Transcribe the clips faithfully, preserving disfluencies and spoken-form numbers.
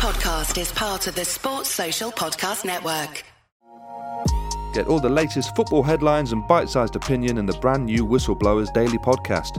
podcast is part of the Sports Social Podcast Network. Get all the latest football headlines and bite-sized opinion in the brand new Whistleblowers Daily Podcast.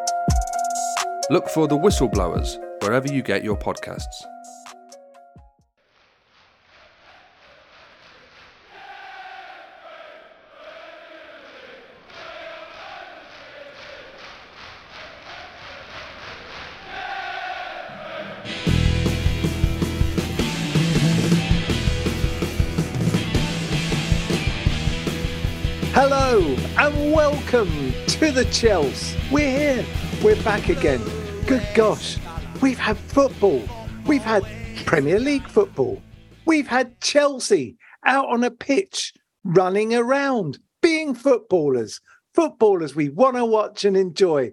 Look for the Whistleblowers wherever you get your podcasts. Hello and welcome to the Chels. We're here. We're back again. Good gosh. We've had football, we've had Premier League football, we've had Chelsea out on a pitch, running around, being footballers, footballers we want to watch and enjoy.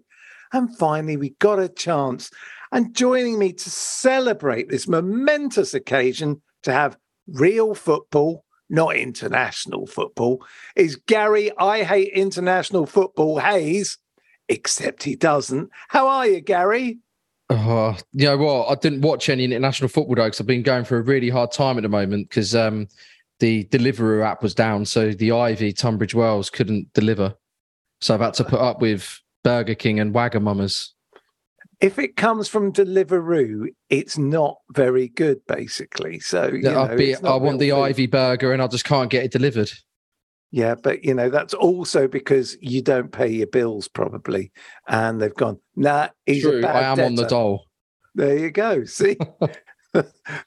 And finally, we got a chance. And joining me to celebrate this momentous occasion to have real football, not international football, is Garry, I hate international football, Hayes, except he doesn't. How are you, Garry? Oh, you know what? I didn't watch any international football though because I've been going through a really hard time at the moment because um, the Deliveroo app was down, so the Ivy Tunbridge Wells couldn't deliver. So I've had to put up with Burger King and Wagamama's. If it comes from Deliveroo, it's not very good, basically. So you know, be, I want the good Ivy burger, and I just can't get it delivered. Yeah, but you know, that's also because you don't pay your bills probably. And they've gone, nah, he's True, a bad I am debtor. On the dole. There you go. See,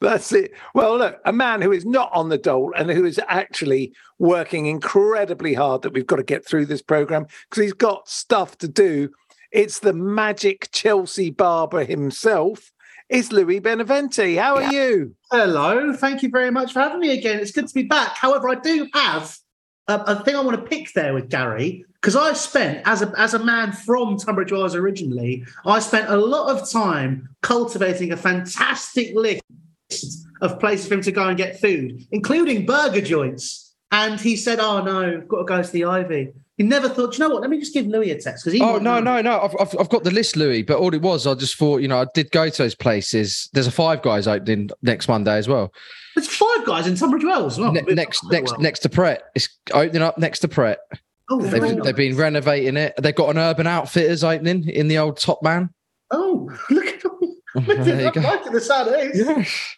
that's it. Well, look, a man who is not on the dole and who is actually working incredibly hard that we've got to get through this programme because he's got stuff to do. It's the magic Chelsea barber himself. It's Louis Beneventi. How are you? Hello. Thank you very much for having me again. It's good to be back. However, I do have a thing I want to pick there with Garry, because I spent, as a as a man from Tunbridge Wells originally, I spent a lot of time cultivating a fantastic list of places for him to go and get food, including burger joints. And he said, oh, no, I've got to go to the Ivy. He never thought, you know what, let me just give Louis a text. because Oh, no, no, no, I've, I've I've got the list, Louis, but all it was, I just thought, you know, I did go to those places. There's a Five Guys opening next Monday as well. There's Five Guys in Tunbridge Wells. Well, ne- next next, well. next to Pret. It's opening up next to Pret. Oh, they've, nice. They've been renovating it. They've got an Urban Outfitters opening in the old Top Man. Oh, look at them. I'm liking the sound of this.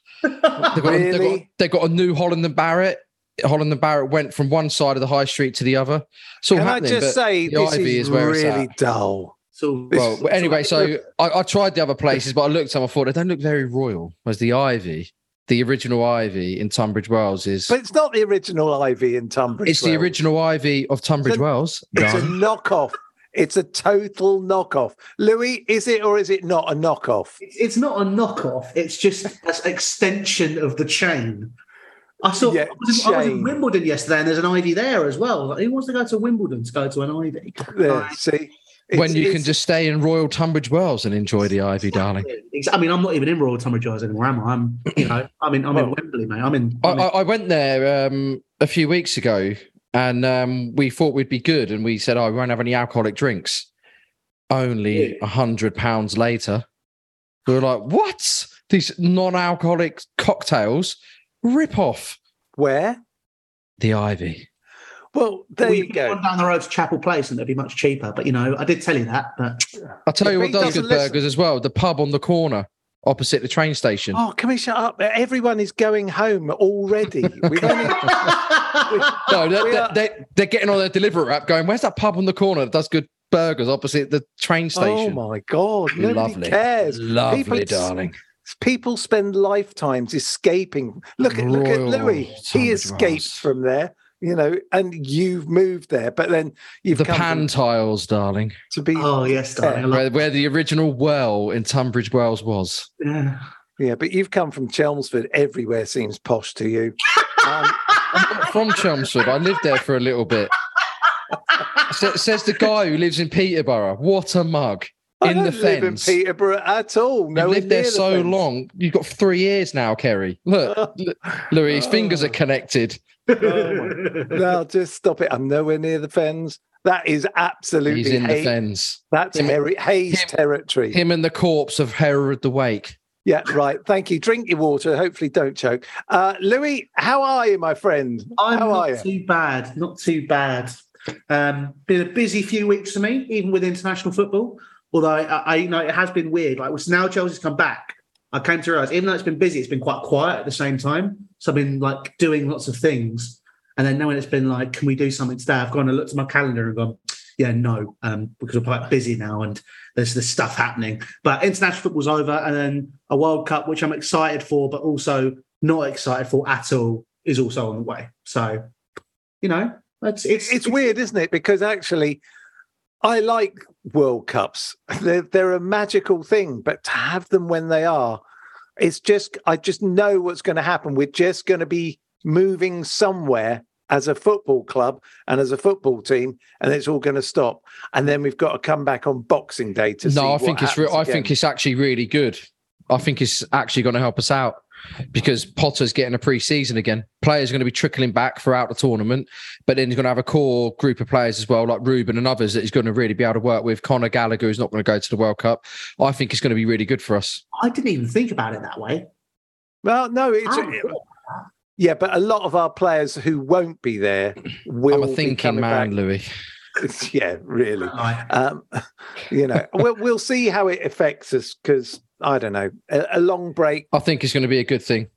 They've got a new Holland and Barrett. Holland and Barrett went from one side of the high street to the other. It's all Can happening, I just say, the this Ivy is, is where really it's dull. So, well, well, anyway, so I, I tried the other places, but I looked at them, I thought, they don't look very royal. Whereas the Ivy, the original Ivy in Tunbridge Wells is... But it's not the original Ivy in Tunbridge It's Wells. The original Ivy of Tunbridge it's a, Wells. It's no. a knockoff. It's a total knockoff. Louis, is it or is it not a knockoff? It's not a knockoff. It's just an extension of the chain. I saw. Yeah, I, was in, I was in Wimbledon yesterday, and there's an Ivy there as well. Like, who wants to go to Wimbledon to go to an Ivy? There, like, see, it's, when you can just stay in Royal Tunbridge Wells and enjoy the Ivy, darling. I mean, I'm not even in Royal Tunbridge Wells anymore, am I? I'm, you know, I mean, I'm, in, I'm well, in Wembley, mate. I'm in. I'm in. I, I went there um, a few weeks ago, and um, we thought we'd be good, and we said, "Oh, we won't have any alcoholic drinks." Only a yeah. hundred pounds later, we were like, "What? These non-alcoholic cocktails." Rip off. Where? The Ivy. Well, there well, you, you go. Down the road to Chapel Place, and it'd be much cheaper. But you know, I did tell you that. But I'll tell if you what does good listen. burgers as well. The pub on the corner opposite the train station. Oh, can we shut up? Everyone is going home already. We don't need... we, no, they're, we are... they're, they're getting on their Deliveroo app, going, "Where's that pub on the corner that does good burgers opposite the train station?" Oh my God! Nobody Lovely. cares. Lovely, People darling. People spend lifetimes escaping. Look at Royal look at Louis. Tunbridge he escaped Wells. from there, you know, and you've moved there, but then you've the come pan tiles, darling. To be oh yes, darling, where, where the original well in Tunbridge Wells was. Yeah, yeah, but you've come from Chelmsford. Everywhere seems posh to you. Um, I'm not from Chelmsford. I lived there for a little bit. S- says the guy who lives in Peterborough. What a mug. In I don't the live Fens. in Peterborough at all. No, you've lived there the so Fens. long. You've got three years now, Kerry. Look, Louis, his fingers are connected. Oh no, just stop it. I'm nowhere near the Fens. That is absolutely He's in Hayes. the Fens. That's him, Harry, Hayes him, territory. Him and the corpse of Herod the Wake. Yeah, right. Thank you. Drink your water. Hopefully don't choke. Uh, Louis, how are you, my friend? I'm how not are you? too bad. Not too bad. Um, been a busy few weeks for me, even with international football. Although I, I, you know, it has been weird. Like, well, now Chelsea's come back, I came to realise, even though it's been busy, it's been quite quiet at the same time. So I've been, like, doing lots of things. And then knowing it's been like, can we do something today? I've gone and looked at my calendar and gone, yeah, no, um, because we're quite busy now and there's this stuff happening. But international football's over, and then a World Cup, which I'm excited for, but also not excited for at all, is also on the way. So, you know, it's it's, it's, it's weird, isn't it? Because actually, I like World Cups. They're, they're a magical thing, but to have them when they are, it's just, I just know what's going to happen. We're just going to be moving somewhere as a football club and as a football team, and it's all going to stop. And then we've got to come back on Boxing Day to no, see I what think it's re- I again. think it's actually really good. I think it's actually going to help us out, because Potter's getting a pre-season again. Players are going to be trickling back throughout the tournament, but then he's going to have a core group of players as well, like Ruben and others, that he's going to really be able to work with. Conor Gallagher is not going to go to the World Cup. I think it's going to be really good for us. I didn't even think about it that way. Well, no, it's... Yeah, but a lot of our players who won't be there will I'm a thinking man, back. Louis. Yeah, really. Um, you know, we'll, we'll see how it affects us, because, I don't know, a, a long break. I think it's going to be a good thing.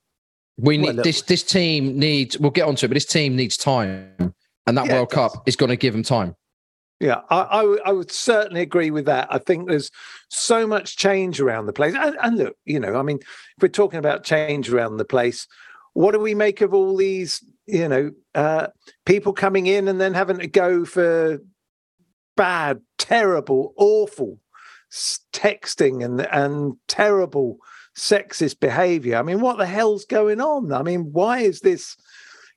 We need well, this This team needs, we'll get onto it, but this team needs time. And that yeah, World Cup is going to give them time. Yeah, I, I, w- I would certainly agree with that. I think there's so much change around the place. And, and look, you know, I mean, if we're talking about change around the place, what do we make of all these, you know, uh, people coming in and then having to go for bad, terrible, awful texting and and terrible sexist behaviour? I mean, what the hell's going on? I mean, why is this,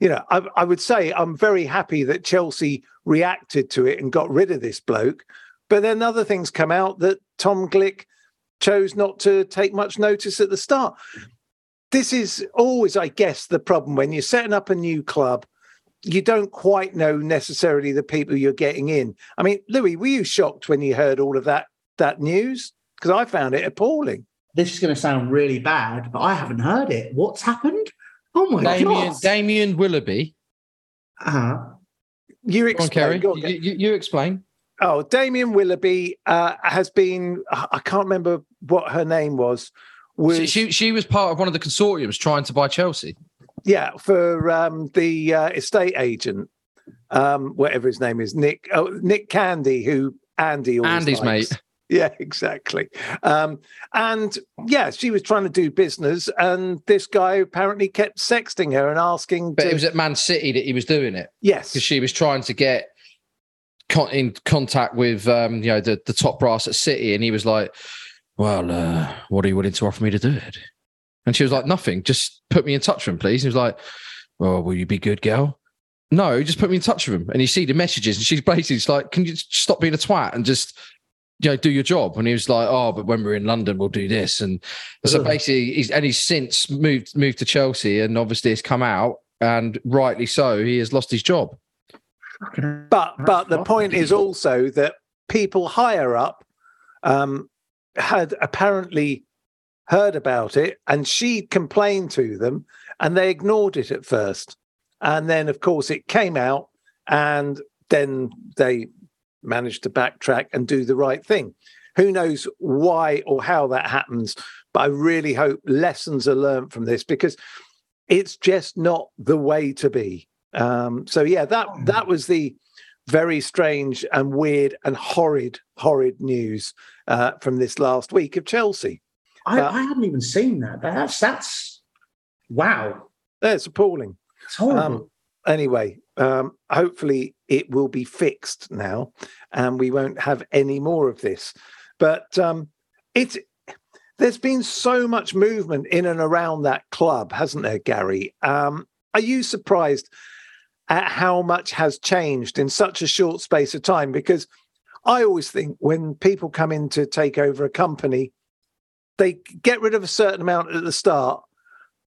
you know, I, I would say I'm very happy that Chelsea reacted to it and got rid of this bloke. But then other things come out that Tom Glick chose not to take much notice at the start. This is always, I guess, the problem. When you're setting up a new club, you don't quite know necessarily the people you're getting in. I mean, Louis, were you shocked when you heard all of that that news? Because I found it appalling. This is going to sound really bad, but I haven't heard it. What's happened? Oh, my God. Damien Willoughby. Uh-huh. You explain. Go on, Kerry. You, you explain. Oh, Damien Willoughby uh, has been, I can't remember what her name was. Was, she, she she was part of one of the consortiums trying to buy Chelsea. Yeah, for um, the uh, estate agent, um, whatever his name is, Nick oh, Nick Candy, who Andy always Andy's likes. mate. Yeah, exactly. Um, and yeah, she was trying to do business, and this guy apparently kept sexting her and asking. But to... it was at Man City that he was doing it. Yes, because she was trying to get con- in contact with um, you know the the top brass at City, and he was like, well, uh, what are you willing to offer me to do it? And she was like, nothing. Just put me in touch with him, please. And he was like, well, will you be good, girl? No, just put me in touch with him. And you see the messages, and she's basically just like, can you stop being a twat and just, you know, do your job? And he was like, oh, but when we're in London, we'll do this. And so basically, he's, and he's since moved moved to Chelsea, and obviously it's come out, and rightly so, he has lost his job. But but the point is also that people higher up, um, had apparently heard about it, and she complained to them, and they ignored it at first, and then of course it came out, and then they managed to backtrack and do the right thing. Who knows why or how that happens, but I really hope lessons are learned from this, because it's just not the way to be. Um, so yeah, that that was the very strange and weird and horrid, horrid news uh, from this last week of Chelsea. I, but, I hadn't even seen that. That's, that's wow. That's appalling. It's horrible. Um, anyway, um, hopefully it will be fixed now, and we won't have any more of this. But um, it's there's been so much movement in and around that club, hasn't there, Gary? Um, Are you surprised at how much has changed in such a short space of time? Because I always think when people come in to take over a company, they get rid of a certain amount at the start,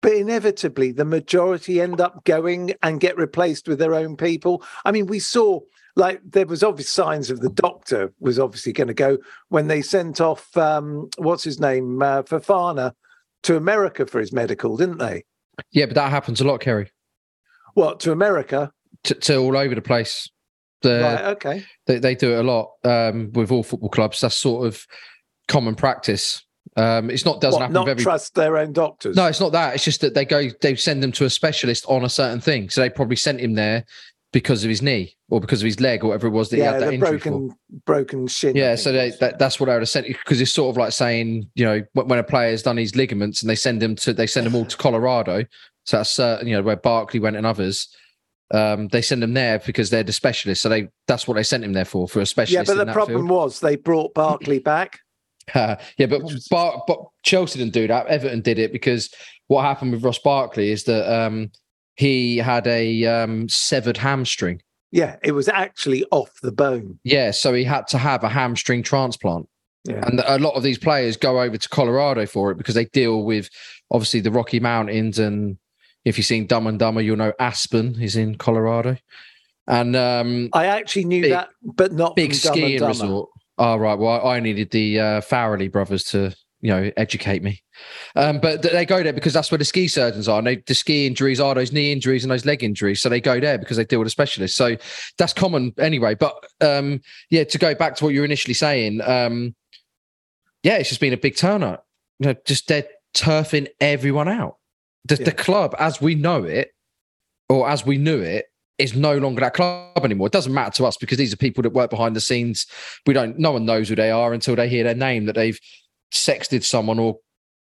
but inevitably the majority end up going and get replaced with their own people. I mean, we saw, like, there was obvious signs of the doctor was obviously going to go when they sent off, um, what's his name, uh, Fofana to America for his medical, didn't they? Yeah, but that happens a lot, Kerry. What, to America? To, to all over the place. The, right, okay. They, they do it a lot um, with all football clubs. That's sort of common practice. Um, it's not doesn't what, happen. Not every... trust their own doctors. No, it's not that. It's just that they go, they send them to a specialist on a certain thing. So they probably sent him there because of his knee or because of his leg or whatever it was that yeah, he had that the injury broken, for. broken shin. Yeah, so they, that, that's what I would have sent, because it's sort of like saying, you know, when a player's done his ligaments and they send them to, they send them all to Colorado. So that's certain, uh, you know, where Barkley went and others. Um, they send them there because they're the specialists. So they that's what they sent him there for, for a specialist. Yeah, but in the that problem field. was they brought Barkley back. Uh, yeah, but, Bar- but Chelsea didn't do that. Everton did it, because what happened with Ross Barkley is that um, he had a um, severed hamstring. Yeah, it was actually off the bone. Yeah, so he had to have a hamstring transplant. Yeah. And a lot of these players go over to Colorado for it because they deal with, obviously, the Rocky Mountains. And if you've seen Dumb and Dumber, you'll know Aspen is in Colorado. And um, I actually knew big, that, but not big from skiing Dumb and Dumber. resort. Oh, right. Well, I needed the uh, Farrelly brothers to, you know, educate me. Um, but they go there because that's where the ski surgeons are. And they, the ski injuries are those knee injuries and those leg injuries. So they go there because they deal with a specialist. So that's common anyway. But, um, yeah, to go back to what you were initially saying, um, yeah, it's just been a big turnout. You know, just they're turfing everyone out. The, yeah. the club, as we know it, or as we knew it, is no longer that club anymore. It doesn't matter to us because these are people that work behind the scenes. We don't, no one knows who they are until they hear their name, that they've sexted someone or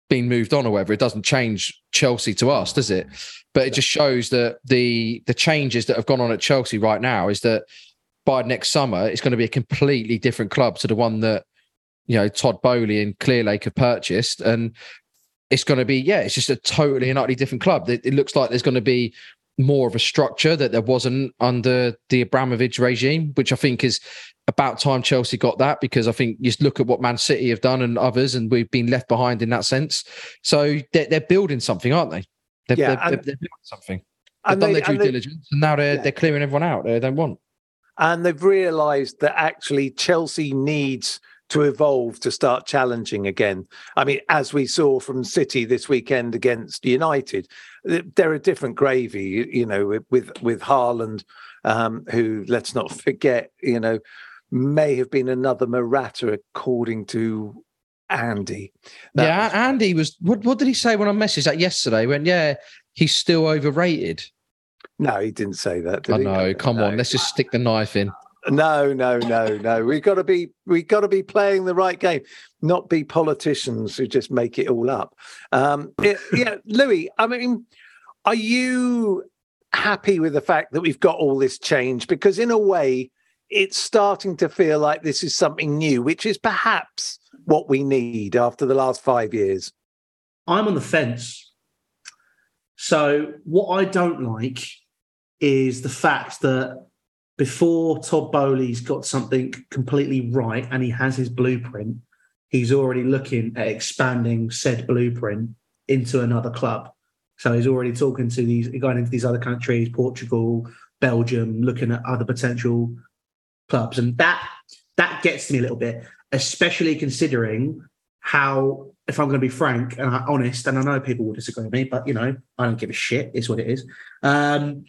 been moved on or whatever. It doesn't change Chelsea to us, does it? But it just shows that the the changes that have gone on at Chelsea right now is that by next summer, it's going to be a completely different club to the one that, you know, Todd Boehly and Clearlake have purchased. And it's going to be, yeah, it's just a totally and utterly different club. It, it looks like there's going to be more of a structure that there wasn't under the Abramovich regime, which I think is about time Chelsea got that, because I think just look at what Man City have done and others, and we've been left behind in that sense. So they're, they're building something, aren't they? They're, yeah, they're, and, they're building something. They've and done they, their due and they, diligence, and now they're, yeah. they're clearing everyone out they don't want. And they've realised that actually Chelsea needs to evolve to start challenging again. I mean, as we saw from City this weekend against United, they're a different gravy, you know, with with Haaland, um, who, let's not forget, you know, may have been another Morata, according to Andy. That yeah, was- Andy was, what, what did he say when I messaged that yesterday? He went, yeah, he's still overrated. No, he didn't say that, did I he? know, come no. on, let's just stick the knife in. No, no, no, no. We've got to be we've got to be playing the right game, not be politicians who just make it all up. Um, it, yeah, Louis, I mean, are you happy with the fact that we've got all this change? Because in a way, it's starting to feel like this is something new, which is perhaps what we need after the last five years. I'm on the fence. So what I don't like is the fact that before Todd Boehly's got something completely right and he has his blueprint, he's already looking at expanding said blueprint into another club. So he's already talking to these, going into these other countries, Portugal, Belgium, looking at other potential clubs. And that that gets me a little bit, especially considering how, if I'm going to be frank and honest, and I know people will disagree with me, but, you know, I don't give a shit. It's what it is. Um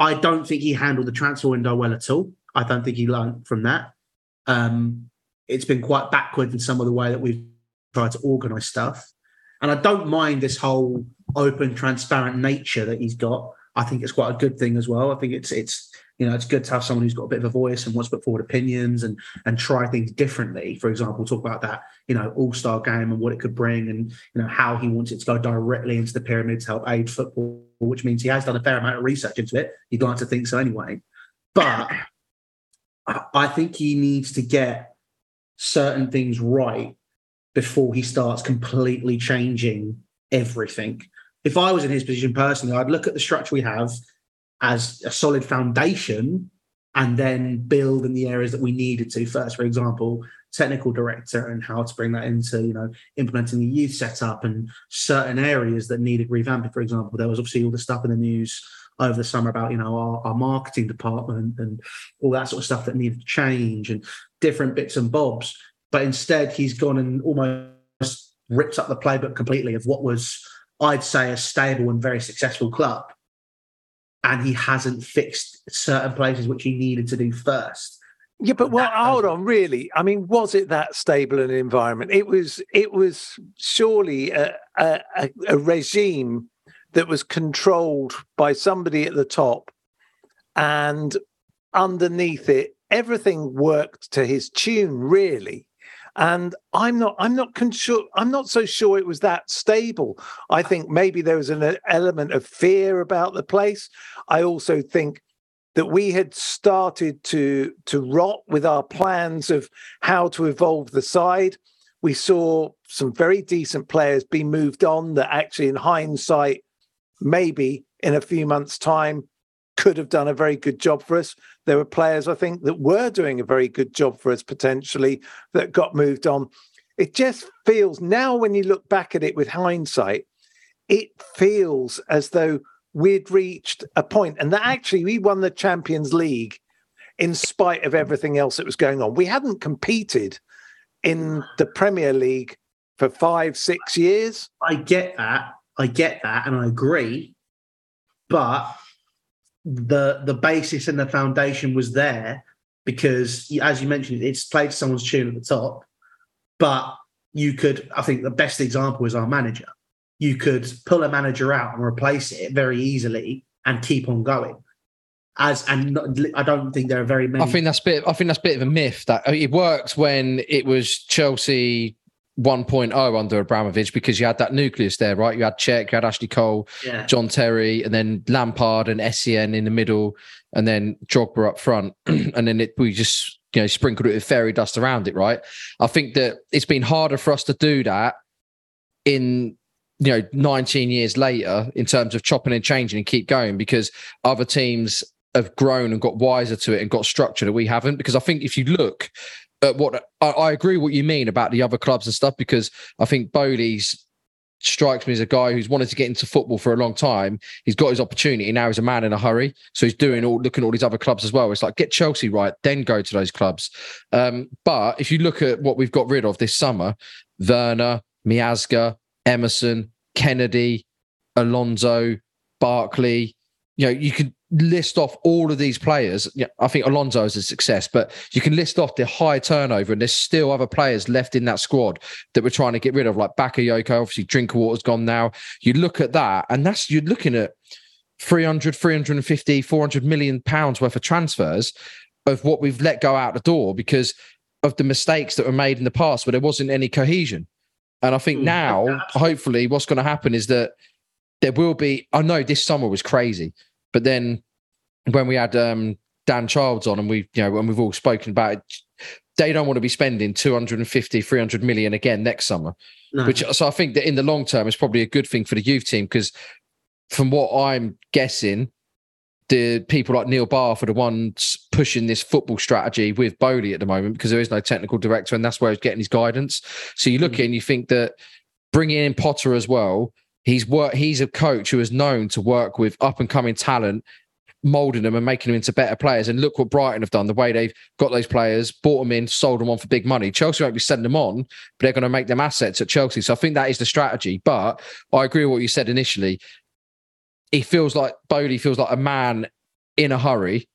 I don't think he handled the transfer window well at all. I don't think he learned from that. Um, it's been quite backward in some of the way that we've tried to organise stuff. And I don't mind this whole open, transparent nature that he's got. I think it's quite a good thing as well. I think it's it's you know it's good to have someone who's got a bit of a voice and wants to put forward opinions and and try things differently. For example, talk about that you know all-star game and what it could bring, and you know how he wants it to go directly into the pyramid to help aid football, which means he has done a fair amount of research into it. You'd like to think so anyway. But I think he needs to get certain things right before he starts completely changing everything. if I was in his position personally, I'd look at the structure we have as a solid foundation and then build in the areas that we needed to first, for example, technical director and how to bring that into, you know, implementing the youth setup and certain areas that needed revamping. For example, there was obviously all the stuff in the news over the summer about, you know, our, our marketing department and all that sort of stuff that needed to change and different bits and bobs. But instead, he's gone and almost ripped up the playbook completely of what was, I'd say, a stable and very successful club. And he hasn't fixed certain places which he needed to do first. Yeah, but well, hold on, really. I mean, was it that stable an environment? It was. It was surely a, a, a regime that was controlled by somebody at the top, and underneath it, everything worked to his tune, really. And I'm not. I'm not. Con- sure, I'm not so sure it was that stable. I think maybe there was an element of fear about the place. I also think that we had started to to rot with our plans of how to evolve the side. We saw some very decent players be moved on that actually, in hindsight, maybe in a few months' time, could have done a very good job for us. There were players, I think, that were doing a very good job for us, potentially, that got moved on. It just feels, now when you look back at it with hindsight, it feels as though we'd reached a point, and that actually we won the Champions League in spite of everything else that was going on. We hadn't competed in the Premier League for five, six years. I get that. I get that, and I agree. But the the basis and the foundation was there because, as you mentioned, it's played someone's tune at the top. But you could, I think the best example is our manager. You could pull a manager out and replace it very easily and keep on going. As and not, I don't think there are very many. I think that's a bit. I think that's a bit of a myth that it worked when it was Chelsea one point oh under Abramovich, because you had that nucleus there, right? You had Czech, you had Ashley Cole, yeah, John Terry, and then Lampard and Essien in the middle, and then Drogba up front. And then it, we just, you know, sprinkled it with fairy dust around it, right? I think that it's been harder for us to do that in, you know, nineteen years later in terms of chopping and changing and keep going, because other teams have grown and got wiser to it and got structure that we haven't. Because I think if you look, But what I, I agree what you mean about the other clubs and stuff, because I think Boehly strikes me as a guy who's wanted to get into football for a long time. He's got his opportunity now. He's a man in a hurry, so he's doing all looking at all these other clubs as well. It's like, get Chelsea right, then go to those clubs. Um, but if you look at what we've got rid of this summer: Werner, Miazga, Emerson, Kennedy, Alonso, Barkley. You know, you could list off all of these players. Yeah, I think Alonso is a success, but you can list off the high turnover, and there's still other players left in that squad that we're trying to get rid of, like Bakayoko. Obviously, Drinkwater's gone now. You look at that, and that's you're looking at three hundred, three fifty, four hundred million pounds worth of transfers of what we've let go out the door because of the mistakes that were made in the past where there wasn't any cohesion. And I think Ooh, now, like hopefully, what's going to happen is that there will be, I know this summer was crazy, but then when we had um, Dan Childs on, and we, you know, and we've all spoken about it, they don't want to be spending two hundred fifty, three hundred million again next summer. No. Which, so I think that in the long term, is probably a good thing for the youth team, because from what I'm guessing, the people like Neil Barford are the ones pushing this football strategy with Boehly at the moment, because there is no technical director, and that's where he's getting his guidance. So you look mm-hmm. at it and you think that bringing in Potter as well, He's work. He's a coach who is known to work with up-and-coming talent, moulding them and making them into better players. And look what Brighton have done, the way they've got those players, bought them in, sold them on for big money. Chelsea won't be sending them on, but they're going to make them assets at Chelsea. So I think that is the strategy. But I agree with what you said initially. He feels like, Boehly feels like a man in a hurry,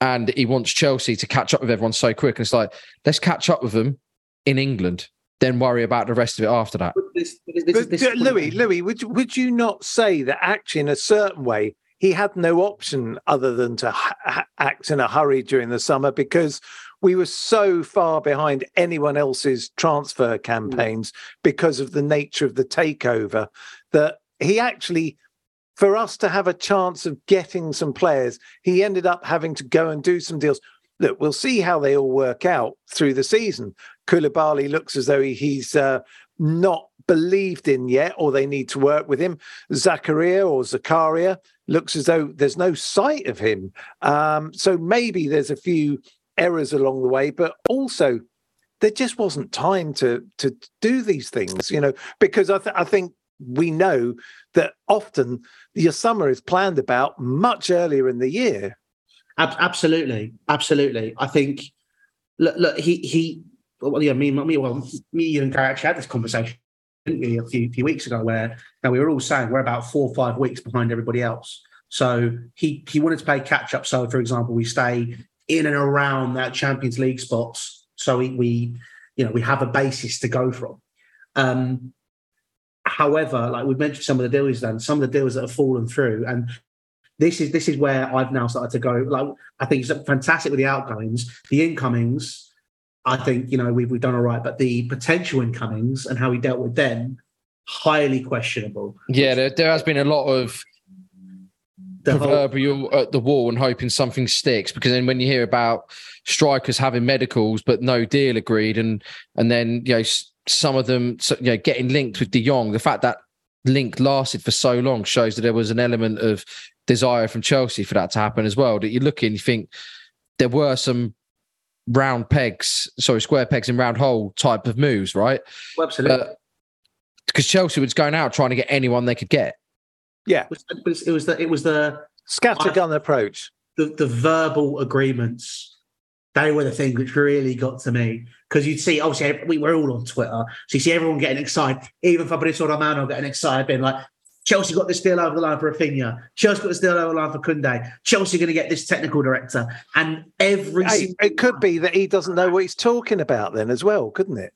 and he wants Chelsea to catch up with everyone so quick. And it's like, let's catch up with them in England, then worry about the rest of it after that. This, this, this, but, this uh, Louis, Louis, would, would you not say that actually, in a certain way, he had no option other than to ha- act in a hurry during the summer, because we were so far behind anyone else's transfer campaigns mm. because of the nature of the takeover, that he actually, for us to have a chance of getting some players, he ended up having to go and do some deals. Look, we'll see how they all work out through the season. Koulibaly looks as though he, he's uh, not believed in yet, or they need to work with him. Zakaria or Zakaria looks as though there's no sight of him. Um, so maybe there's a few errors along the way, but also there just wasn't time to to do these things, you know, because I, th- I think we know that often your summer is planned about much earlier in the year. Ab- absolutely, absolutely. I think look, look he he. Well, yeah, me, me, well, me, you and Gary actually had this conversation, didn't we, a few, few weeks ago, where now we were all saying we're about four or five weeks behind everybody else. So he he wanted to play catch up. So, for example, we stay in and around that Champions League spots. So we, we you know, we have a basis to go from. Um, however, like we've mentioned, some of the deals done, some of the deals that have fallen through, and this is this is where I've now started to go. Like I think it's fantastic with the outgoings, the incomings. I think, you know, we've, we've done all right, but the potential incomings and how we dealt with them, highly questionable. Yeah, there, there has been a lot of the proverbial whole... at the wall and hoping something sticks, because then when you hear about strikers having medicals but no deal agreed, and and then, you know, some of them, you know, getting linked with De Jong, the fact that link lasted for so long shows that there was an element of desire from Chelsea for that to happen as well, that you look in, you think there were some round pegs, sorry, square pegs in round hole type of moves, right? Well, absolutely. Because Chelsea was going out trying to get anyone they could get. Yeah. It was, it was the, it was the scattergun approach. The, the verbal agreements, they were the thing which really got to me. Because you'd see, obviously, we were all on Twitter, so you see everyone getting excited, even Fabrizio Romano getting excited, being like, Chelsea got this deal over the line for Rafinha. Chelsea got this deal over the line for Koundé. Chelsea are going to get this technical director. And every hey, single it could be that he doesn't know what he's talking about then as well, couldn't it?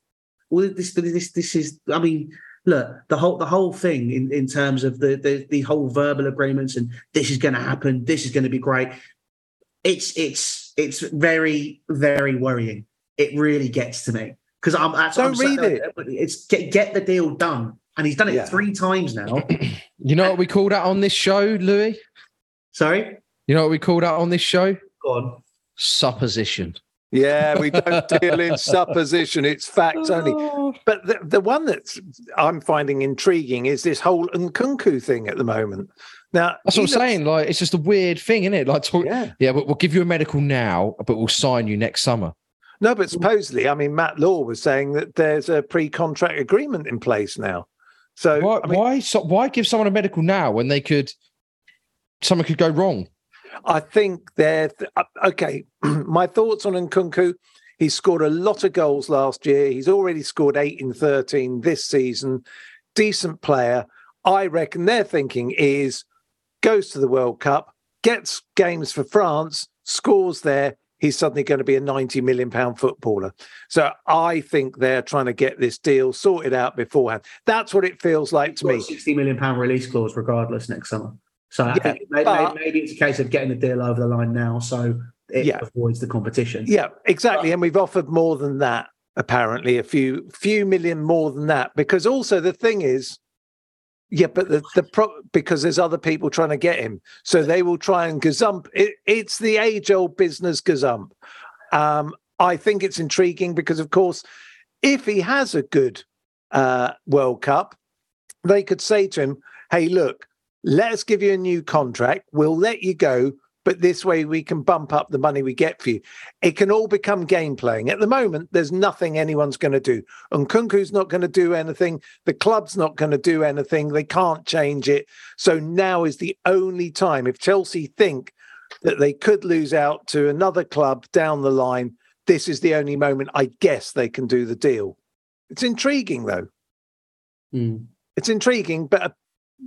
Well, this this this is. I mean, look, the whole the whole thing in, in terms of the, the the whole verbal agreements and this is going to happen. This is going to be great. It's it's it's very very worrying. It really gets to me because I'm don't I'm read it. It's get get the deal done. And he's done it yeah. three times now. You know what we call that on this show, Louis? Sorry? You know what we call that on this show? Go on. Supposition. Yeah, we don't deal in supposition. It's facts oh. only. But the, the one that I'm finding intriguing is this whole Nkunku thing at the moment. Now that's what I'm looks- saying. Like, it's just a weird thing, isn't it? Like, talk- yeah. yeah, but we'll give you a medical now, but we'll sign you next summer. No, but supposedly, I mean, Matt Law was saying that there's a pre-contract agreement in place now. So why I mean, why, so, why give someone a medical now when they could something could go wrong? I think they're th- okay. My thoughts on Nkunku: he scored a lot of goals last year. He's already scored eight in thirteen this season. Decent player. I reckon their thinking is goes to the World Cup, gets games for France, scores there. He's suddenly going to be a ninety million pounds footballer. So I think they're trying to get this deal sorted out beforehand. That's what it feels like to me. sixty million pounds release clause regardless next summer. So I yeah, think maybe, but, maybe it's a case of getting the deal over the line now so it yeah. avoids the competition. Yeah, exactly. But, and we've offered more than that, apparently, a few few million more than that. Because also the thing is, yeah, but the, the pro- because there's other people trying to get him. So they will try and gazump. It, it's the age-old business gazump. Um, I think it's intriguing because, of course, if he has a good uh, World Cup, they could say to him, hey, look, let's give you a new contract. We'll let you go, but this way we can bump up the money we get for you. It can all become game playing. At the moment, there's nothing anyone's going to do. Nkunku's not going to do anything. The club's not going to do anything. They can't change it. So now is the only time. If Chelsea think that they could lose out to another club down the line, this is the only moment I guess they can do the deal. It's intriguing, though. Mm. It's intriguing, but a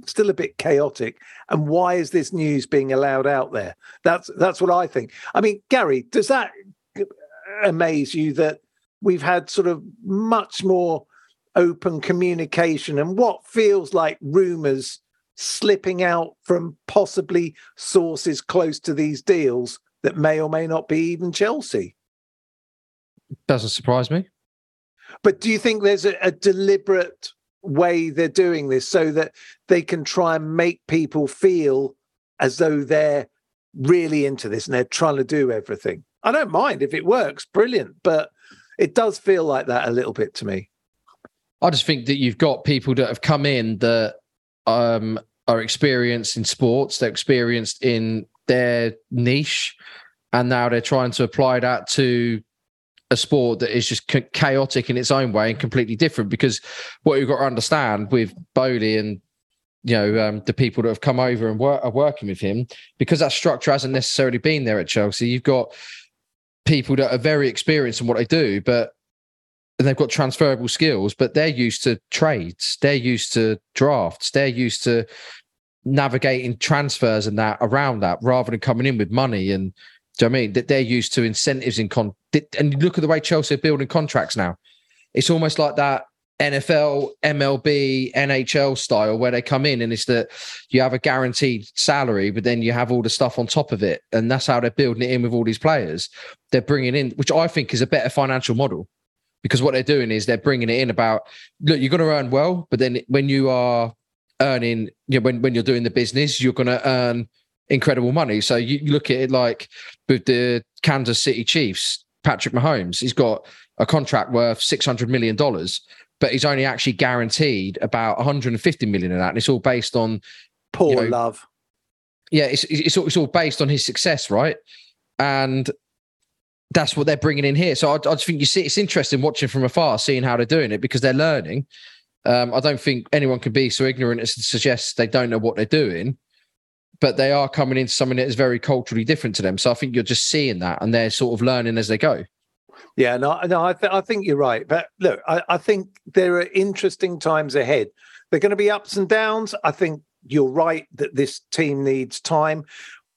still a bit chaotic. And why is this news being allowed out there? That's that's what I think. I mean, Gary, does that amaze you that we've had sort of much more open communication and what feels like rumours slipping out from possibly sources close to these deals that may or may not be even Chelsea? Doesn't surprise me. But do you think there's a, a deliberate way they're doing this so that they can try and make people feel as though they're really into this and they're trying to do everything? I don't mind if it works, brilliant, but it does feel like that a little bit to me. I just think that you've got people that have come in that um, are experienced in sports, they're experienced in their niche, and now they're trying to apply that to a sport that is just chaotic in its own way and completely different. Because what you've got to understand with Boehly and, you know, um, the people that have come over and work, are working with him, because that structure hasn't necessarily been there at Chelsea. You've got people that are very experienced in what they do, but and they've got transferable skills, but they're used to trades, they're used to drafts, they're used to navigating transfers and that around that, rather than coming in with money. And do you know what I mean? That they're used to incentives in con. And look at the way Chelsea are building contracts now. It's almost like that N F L, M L B, N H L style where they come in and it's that you have a guaranteed salary, but then you have all the stuff on top of it. And that's how they're building it in with all these players they're bringing in, which I think is a better financial model, because what they're doing is they're bringing it in about, look, you're going to earn well, but then when you are earning, you know, when, when you're doing the business, you're going to earn incredible money. So you, you look at it like with the Kansas City Chiefs, Patrick Mahomes, he's got a contract worth six hundred million dollars, but he's only actually guaranteed about one hundred fifty million dollars of that. And it's all based on... Poor you know, love. Yeah, it's, it's, it's all based on his success, right? And that's what they're bringing in here. So I, I just think you see, it's interesting watching from afar, seeing how they're doing it, because they're learning. Um, I don't think anyone can be so ignorant as to suggest they don't know what they're doing, but they are coming into something that is very culturally different to them. So I think you're just seeing that, and they're sort of learning as they go. Yeah, no, no, I, th- I think you're right. But look, I, I think there are interesting times ahead. They're going to be ups and downs. I think you're right that this team needs time.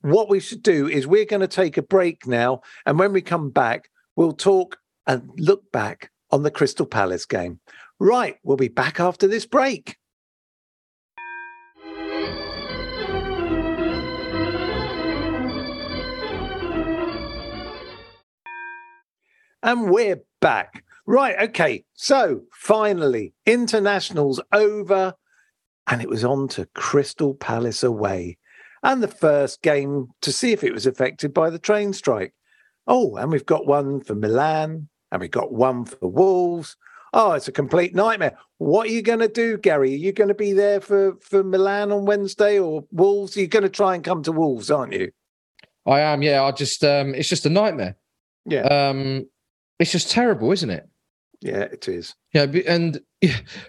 What we should do is we're going to take a break now, and when we come back, we'll talk and look back on the Crystal Palace game. Right, we'll be back after this break. And we're back. Right, okay, so finally, internationals over, and it was on to Crystal Palace away. And the first game to see if it was affected by the train strike. Oh, and we've got one for Milan, and we've got one for Wolves. Oh, it's a complete nightmare. What are you going to do, Gary? Are you going to be there for, for Milan on Wednesday or Wolves? You're going to try and come to Wolves, aren't you? I am, yeah. I just, um, it's just a nightmare. Yeah. Um, it's just terrible, isn't it? Yeah, it is. Yeah, and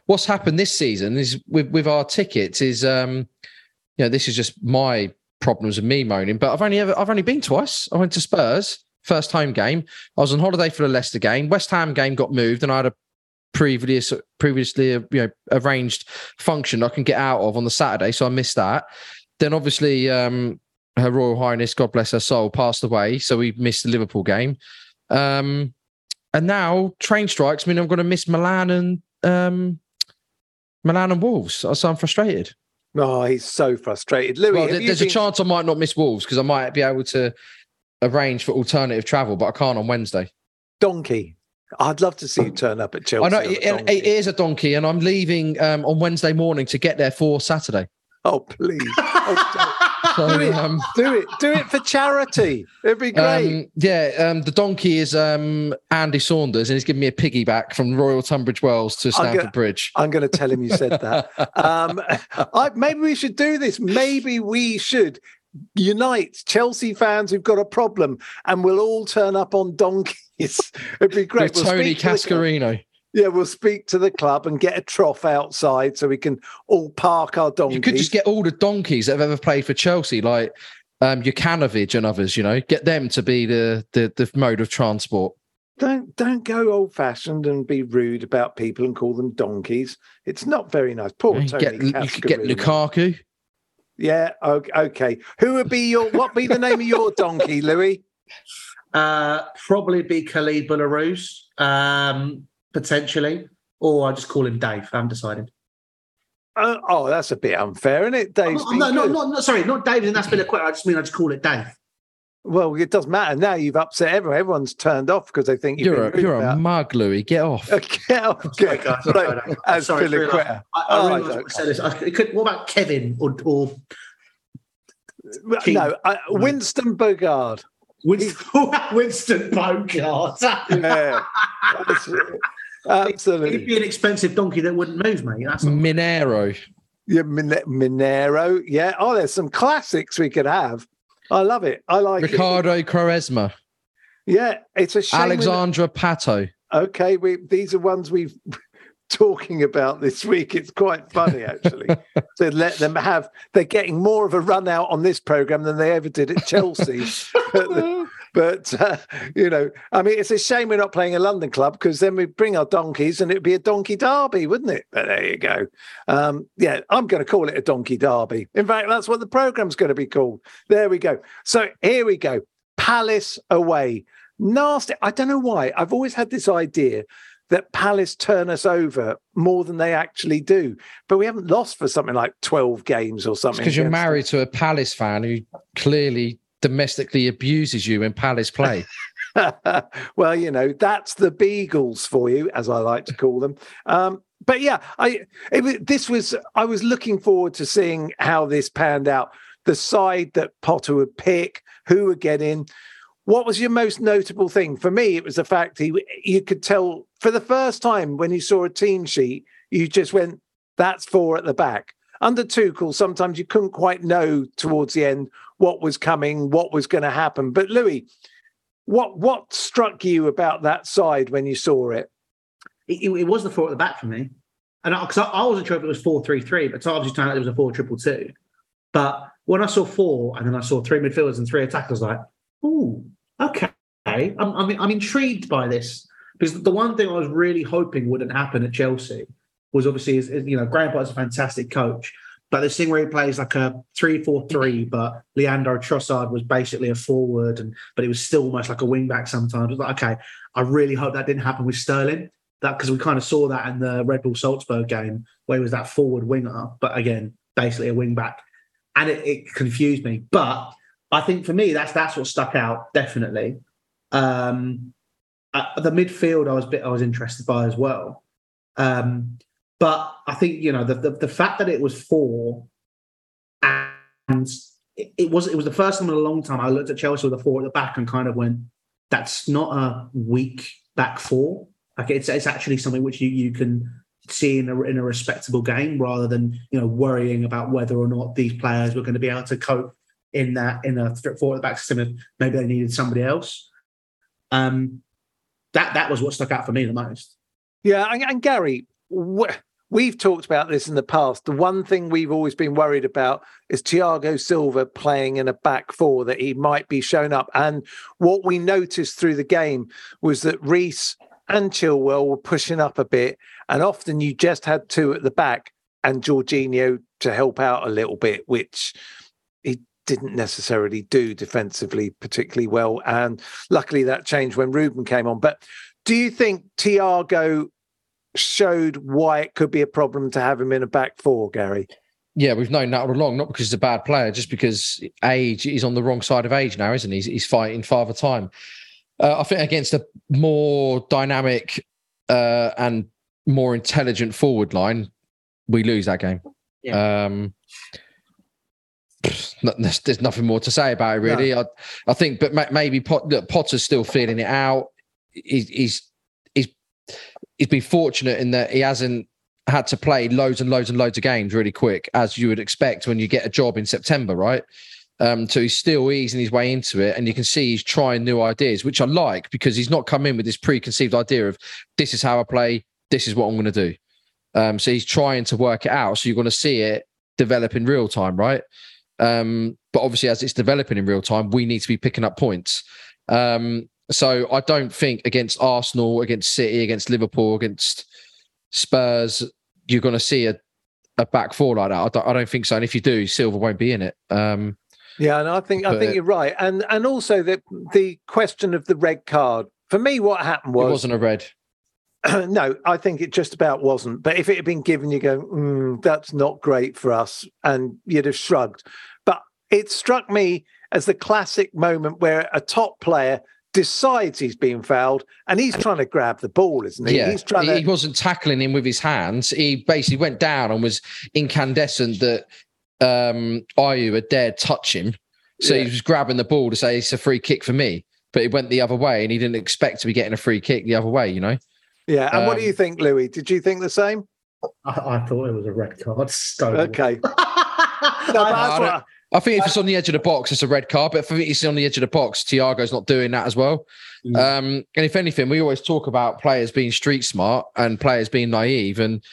what's happened this season is with, with our tickets is... Um, you know, this is just my problems and me moaning, but I've only ever, I've only been twice. I went to Spurs, first home game. I was on holiday for the Leicester game. West Ham game got moved, and I had a previous, previously, you know, arranged function I can get out of on the Saturday, so I missed that. Then obviously, um, Her Royal Highness, God bless her soul, passed away, so we missed the Liverpool game. Um, and now train strikes mean I'm going to miss Milan and um, Milan and Wolves. So I'm frustrated. Oh, he's so frustrated. Louis, well, there's been... a chance I might not miss Wolves because I might be able to arrange for alternative travel, but I can't on Wednesday. Donkey. I'd love to see you turn up at Chelsea. I know, it, it is a donkey, and I'm leaving um, on Wednesday morning to get there for Saturday. Oh, please. Oh, so, do it. Um, do it. Do it for charity. It'd be great. Um, yeah, um, the donkey is um, Andy Saunders, and he's giving me a piggyback from Royal Tunbridge Wells to Stamford I'm gonna, Bridge. I'm going to tell him you said that. um, I, maybe we should do this. Maybe we should unite Chelsea fans who've got a problem, and we'll all turn up on donkeys. It'd be great. With we'll Tony Cascarino. To Yeah, we'll speak to the club and get a trough outside so we can all park our donkeys. You could just get all the donkeys that have ever played for Chelsea, like um, Jukanovic and others, you know, get them to be the, the, the mode of transport. Don't don't go old-fashioned and be rude about people and call them donkeys. It's not very nice. Poor you Tony get, You could get Lukaku. Yeah, okay. Who would be your... What be the name of your donkey, Louis? Uh, probably be Khalid Belarus. Um... Potentially, or I just call him Dave. I haven't decided. Uh, oh, that's a bit unfair, isn't it, Dave? No, no, no, no, sorry, not Dave. And that's been a question. I just mean I just call it Dave. Well, it doesn't matter now. You've upset everyone. Everyone's turned off because they think you've you're been a, you're about. a mug, Louis. Get off. Get off. Sorry, guys. Sorry, no, no. As sorry, I, I, oh, I realised I said this. I could, what about Kevin or, or... no, I, Winston Bogard? Winston, Winston Bogard. Yeah. Absolutely. It'd be an expensive donkey that wouldn't move, mate. That's Minero. Yeah, Min- Minero. Yeah. Oh, there's some classics we could have. I love it. I like Ricardo it. Quaresma. Yeah, it's a shame. Alexandra when... Pato. Okay, we these are ones we've talking about this week. It's quite funny, actually. So let them have. They're getting more of a run out on this programme than they ever did at Chelsea. but but uh, you know, I mean, it's a shame we're not playing a London club, because then we bring our donkeys and it'd be a donkey derby, wouldn't it? But there you go. Um, yeah, I'm going to call it a donkey derby. In fact, that's what the programme's going to be called. There we go. So here we go. Palace away. Nasty. I don't know why. I've always had this idea that Palace turn us over more than they actually do. But we haven't lost for something like twelve games or something. Because you're married to a Palace fan who clearly domestically abuses you in Palace play. Well, you know, that's the Beagles for you, as I like to call them. Um, but yeah, I it, this was I was looking forward to seeing how this panned out. The side that Potter would pick, who would get in. What was your most notable thing? For me, it was the fact he you could tell for the first time when you saw a team sheet, you just went, that's four at the back. Under Tuchel, sometimes you couldn't quite know towards the end what was coming, what was going to happen. But Louis, what what struck you about that side when you saw it? It, it, it was the four at the back for me. And because I, I, I wasn't sure if it was four three three, but I was just trying to it was a four triple two. But when I saw four and then I saw three midfielders and three attackers, like, ooh, okay. I'm, I'm I'm intrigued by this, because the one thing I was really hoping wouldn't happen at Chelsea was obviously, is, is you know, Graham Potter's a fantastic coach, but this thing where he plays like a three four three, but Leandro Trossard was basically a forward, and but he was still almost like a wing back sometimes. I was like, okay, I really hope that didn't happen with Sterling, that because we kind of saw that in the Red Bull Salzburg game where he was that forward winger, but again, basically a wing back, and it, it confused me, but. I think for me, that's that's what stuck out, definitely. Um, uh, the midfield, I was bit, I was interested by as well. Um, but I think, you know, the, the the fact that it was four, and it, it was it was the first time in a long time I looked at Chelsea with a four at the back and kind of went, that's not a weak back four. Like it's it's actually something which you you can see in a in a respectable game, rather than, you know, worrying about whether or not these players were going to be able to cope. In that, in a forward back system, maybe they needed somebody else. Um, that that was what stuck out for me the most. Yeah, and, and Gary, wh- we've talked about this in the past. The one thing we've always been worried about is Thiago Silva playing in a back four, that he might be shown up. And what we noticed through the game was that Reece and Chilwell were pushing up a bit, and often you just had two at the back and Jorginho to help out a little bit, which he didn't necessarily do defensively particularly well. And luckily that changed when Ruben came on. But do you think Thiago showed why it could be a problem to have him in a back four, Gary? Yeah, we've known that all along, not because he's a bad player, just because age, he's on the wrong side of age now, isn't he? He's, he's fighting father time. Uh, I think against a more dynamic uh, and more intelligent forward line, we lose that game. Yeah. Um, There's nothing more to say about it, really. No. I, I think, but maybe Pot, look, Potter's still feeling it out. He, he's he's he's been fortunate in that he hasn't had to play loads and loads and loads of games really quick, as you would expect when you get a job in September, right? Um, so he's still easing his way into it, and you can see he's trying new ideas, which I like, because he's not come in with this preconceived idea of this is how I play, this is what I'm going to do. Um, so he's trying to work it out. So you're going to see it develop in real time, right? Um, but obviously, as it's developing in real time, we need to be picking up points. Um, so I don't think against Arsenal, against City, against Liverpool, against Spurs, you're going to see a, a back four like that. I don't, I don't think so. And if you do, Silva won't be in it. Um, yeah, and I think I think you're right. And and also the the question of the red card. For me, what happened was it wasn't a red. No, I think it just about wasn't. But if it had been given, you go, mm, that's not great for us, and you'd have shrugged. But it struck me as the classic moment where a top player decides he's been fouled, and he's trying to grab the ball, isn't he? Yeah, he's trying to... He wasn't tackling him with his hands. He basically went down and was incandescent that um, Ayew had dared touch him. So yeah. He was grabbing the ball to say, it's a free kick for me. But it went the other way, and he didn't expect to be getting a free kick the other way, you know? Yeah, and um, what do you think, Louis? Did you think the same? I, I thought it was a red card. Stone. Okay. no, I, what, I think if I, it's on the edge of the box, it's a red card. But if it's on the edge of the box, Thiago's not doing that as well. Mm. Um, and if anything, we always talk about players being street smart and players being naive. And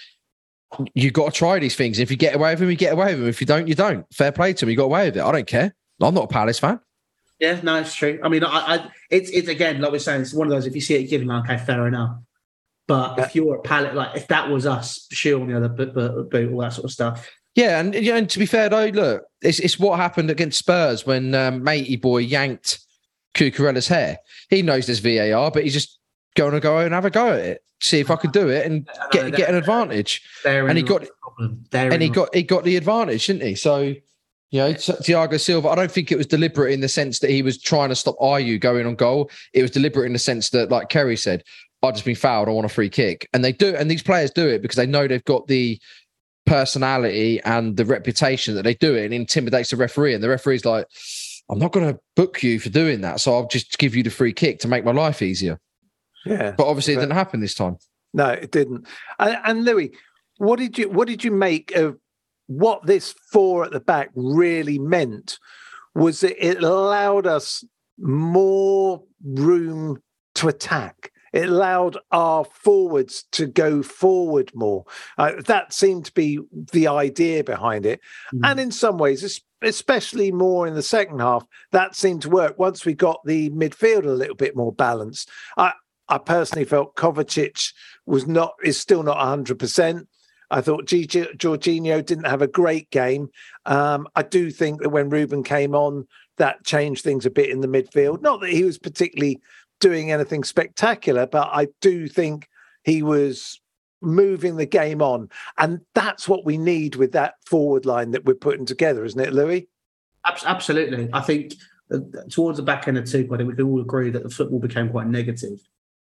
you've got to try these things. If you get away with them, you get away with them. If you don't, you don't. Fair play to them. You got away with it. I don't care. I'm not a Palace fan. Yeah, no, it's true. I mean, I, I it's it's again, like we're saying, it's one of those, if you see it given, like, okay, fair enough. But yeah. if you're a Palace, like, if that was us, shoe on the other boot, boot, all that sort of stuff. Yeah, and you know, and to be fair, though, look, it's it's what happened against Spurs when um, matey boy yanked Cucurella's hair. He knows there's V A R, but he's just going to go and have a go at it, see if I could do it and get know, get an advantage. And he got and he got he got the advantage, didn't he? So... You know, Thiago Silva, I don't think it was deliberate in the sense that he was trying to stop Ayew going on goal. It was deliberate in the sense that, like Kerry said, I've just been fouled, I want a free kick. And they do, and these players do it because they know they've got the personality and the reputation that they do it and intimidates the referee. And the referee's like, I'm not going to book you for doing that, so I'll just give you the free kick to make my life easier. Yeah. But obviously but, it didn't happen this time. No, it didn't. And, and Louis, what did you, what did you make of what this four at the back really meant was that it allowed us more room to attack. It allowed our forwards to go forward more. Uh, that seemed to be the idea behind it. Mm. And in some ways, especially more in the second half, that seemed to work once we got the midfield a little bit more balanced. I, I personally felt Kovacic was not, is still not one hundred percent. I thought Gigi, Jorginho didn't have a great game. Um, I do think that when Ruben came on, that changed things a bit in the midfield. Not that he was particularly doing anything spectacular, but I do think he was moving the game on. And that's what we need with that forward line that we're putting together, isn't it, Louis? Absolutely. I think towards the back end of two, I think we can all agree that the football became quite negative.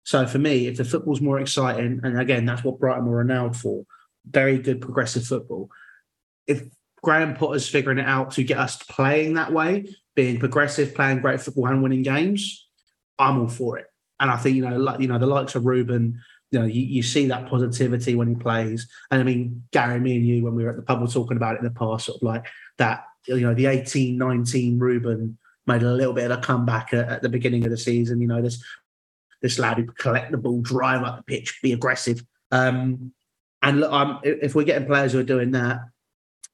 So for me, if the football's more exciting, and again, that's what Brighton were renowned for, very good progressive football. If Graham Potter's figuring it out to get us playing that way, being progressive, playing great football and winning games, I'm all for it. And I think, you know, like, you know, the likes of Ruben, you know, you, you see that positivity when he plays. And I mean, Gary, me and you, when we were at the pub, we were talking about it in the past, sort of like that, you know, the eighteen nineteen Ruben made a little bit of a comeback at, at the beginning of the season. You know, this, this lad who collect the ball, drive up the pitch, be aggressive. Um, And look, um, if we're getting players who are doing that,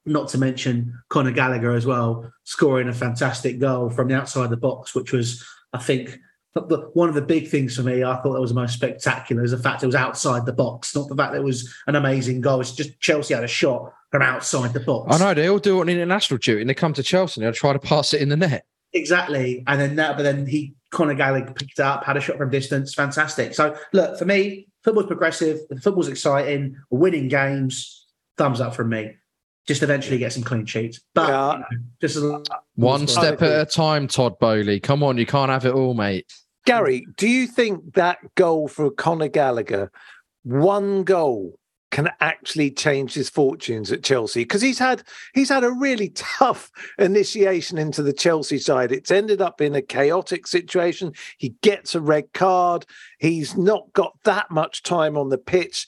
not to mention Conor Gallagher as well, scoring a fantastic goal from the outside the box, which was, I think, one of the big things for me. I thought that was the most spectacular is the fact it was outside the box, not the fact that it was an amazing goal. It's just Chelsea had a shot from outside the box. I know, they all do it on international duty, and they come to Chelsea and they try to pass it in the net. Exactly. And then that, but then he, Conor Gallagher picked up, had a shot from distance. Fantastic. So look, for me, football's progressive, football's exciting, winning games, thumbs up from me. Just eventually get some clean sheets. But yeah. you know, just as a, one step at a time, Todd Boehly. Come on, you can't have it all, mate. Gary, do you think that goal for Conor Gallagher, one goal, can actually change his fortunes at Chelsea? Because he's had he's had a really tough initiation into the Chelsea side. It's ended up in a chaotic situation. He gets a red card. He's not got that much time on the pitch.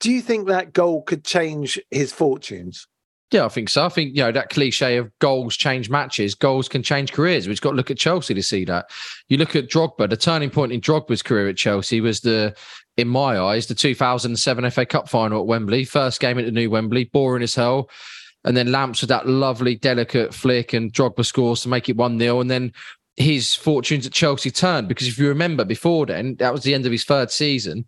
Do you think that goal could change his fortunes? Yeah, I think so. I think, you know, that cliche of goals change matches, goals can change careers. We've just got to look at Chelsea to see that. You look at Drogba, the turning point in Drogba's career at Chelsea was the, in my eyes, the two thousand seven F A Cup final at Wembley, first game at the new Wembley, boring as hell. And then Lamps with that lovely, delicate flick and Drogba scores to make it one nil. And then his fortunes at Chelsea turned, because if you remember before then, that was the end of his third season.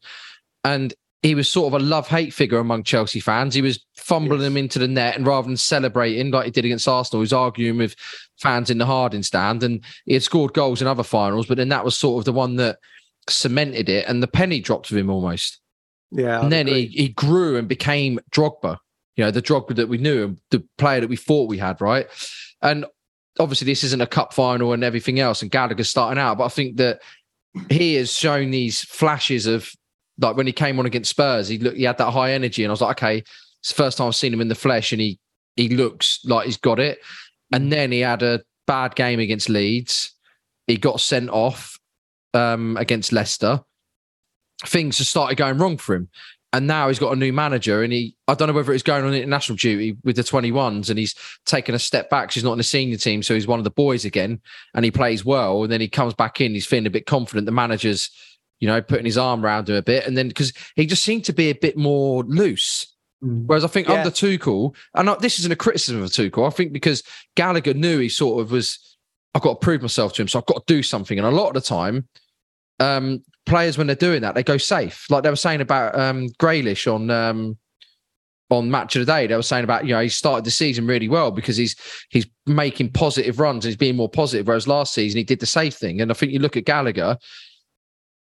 And he was sort of a love-hate figure among Chelsea fans. He was fumbling yes. them into the net, and rather than celebrating like he did against Arsenal, he was arguing with fans in the Harding stand, and he had scored goals in other finals, but then that was sort of the one that cemented it, and the penny dropped with him almost. Yeah, and I'd then he, he grew and became Drogba, you know, the Drogba that we knew, and the player that we thought we had, right? And obviously this isn't a cup final and everything else, and Gallagher's starting out, but I think that he has shown these flashes of, like when he came on against Spurs, he looked, he had that high energy, and I was like, okay, it's the first time I've seen him in the flesh, and he he looks like he's got it. And then he had a bad game against Leeds. He got sent off um, against Leicester. things just started going wrong for him. And now he's got a new manager, and he, I don't know whether it's going on international duty with the twenty-ones, and he's taken a step back. He's not in the senior team, so he's one of the boys again, and he plays well. And then he comes back in, he's feeling a bit confident. The manager's, you know, putting his arm around him a bit. And then, because he just seemed to be a bit more loose. Whereas I think yeah. under Tuchel, and this isn't a criticism of Tuchel, I think because Gallagher knew he sort of was, I've got to prove myself to him, so I've got to do something. And a lot of the time, um, players, when they're doing that, they go safe. Like they were saying about um, Grealish on um, on Match of the Day, they were saying about, you know, he started the season really well because he's he's making positive runs and he's being more positive, whereas last season he did the safe thing. And I think you look at Gallagher,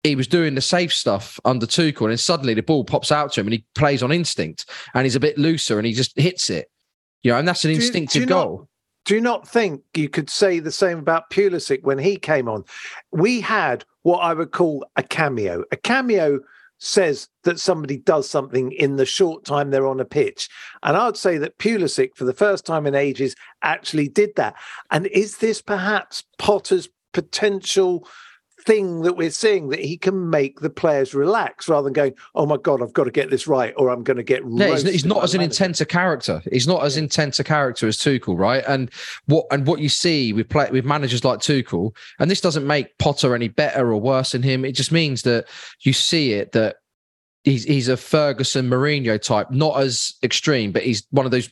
he was doing the safe stuff under Tuchel, and then suddenly the ball pops out to him and he plays on instinct and he's a bit looser and he just hits it. You know, and that's an do instinctive you, do goal. Not, do you not think you could say the same about Pulisic when he came on? We had what I would call a cameo. A cameo says that somebody does something in the short time they're on a pitch. And I'd say that Pulisic, for the first time in ages, actually did that. And is this perhaps Potter's potential thing that we're seeing, that he can make the players relax rather than going, oh my God, I've got to get this right or I'm going to get roasted? No, he's, he's not as an intense a character. He's not as yeah. intense a character as Tuchel, right? And what and what you see with play, with managers like Tuchel, and this doesn't make Potter any better or worse than him, it just means that you see it, that he's, he's a Ferguson, Mourinho type, not as extreme, but he's one of those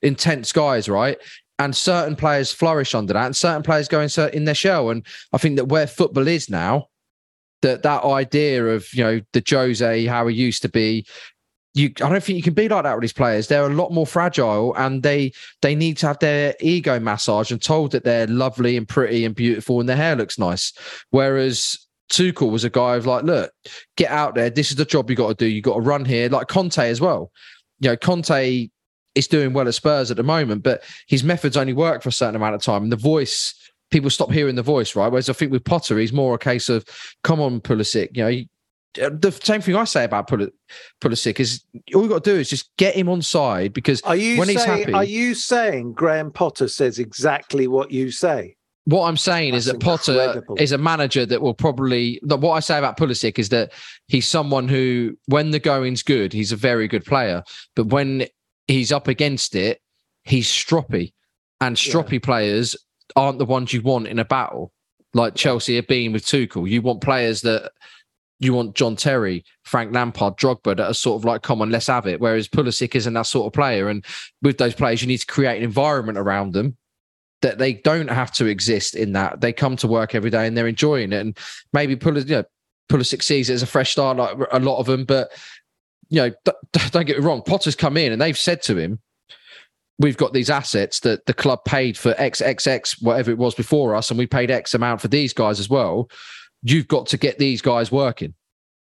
intense guys, right? And certain players flourish under that, and certain players go in, in their shell. And I think that where football is now, that that idea of, you know, the Jose, how he used to be, you I don't think you can be like that with these players. They're a lot more fragile, and they they need to have their ego massaged and told that they're lovely and pretty and beautiful and their hair looks nice. Whereas Tuchel was a guy of like, look, get out there. This is the job you got to do. You got to run here. Like Conte as well. You know, Conte... He's doing well at Spurs at the moment, but his methods only work for a certain amount of time. And the voice, people stop hearing the voice, right? Whereas I think with Potter, he's more a case of, come on, Pulisic. You know, the same thing I say about Pul- Pulisic is all you got to do is just get him on side, because are you when saying, he's happy. Are you saying Graham Potter says exactly what you say? What I'm saying That's is that incredible. Potter is a manager that will probably... That what I say about Pulisic is that he's someone who, when the going's good, he's a very good player. But when... he's up against it, he's stroppy. And stroppy yeah. players aren't the ones you want in a battle. Like Chelsea have been with Tuchel. You want players that... You want John Terry, Frank Lampard, Drogba that are sort of like, come on, let's have it. Whereas Pulisic isn't that sort of player. And with those players, you need to create an environment around them that they don't have to exist in that. They come to work every day and they're enjoying it. And maybe Pulisic, you know, Pulisic sees it as a fresh start, like a lot of them, but... You know, don't get me wrong, Potter's come in and they've said to him, we've got these assets that the club paid for X X X, whatever it was before us, and we paid X amount for these guys as well. You've got to get these guys working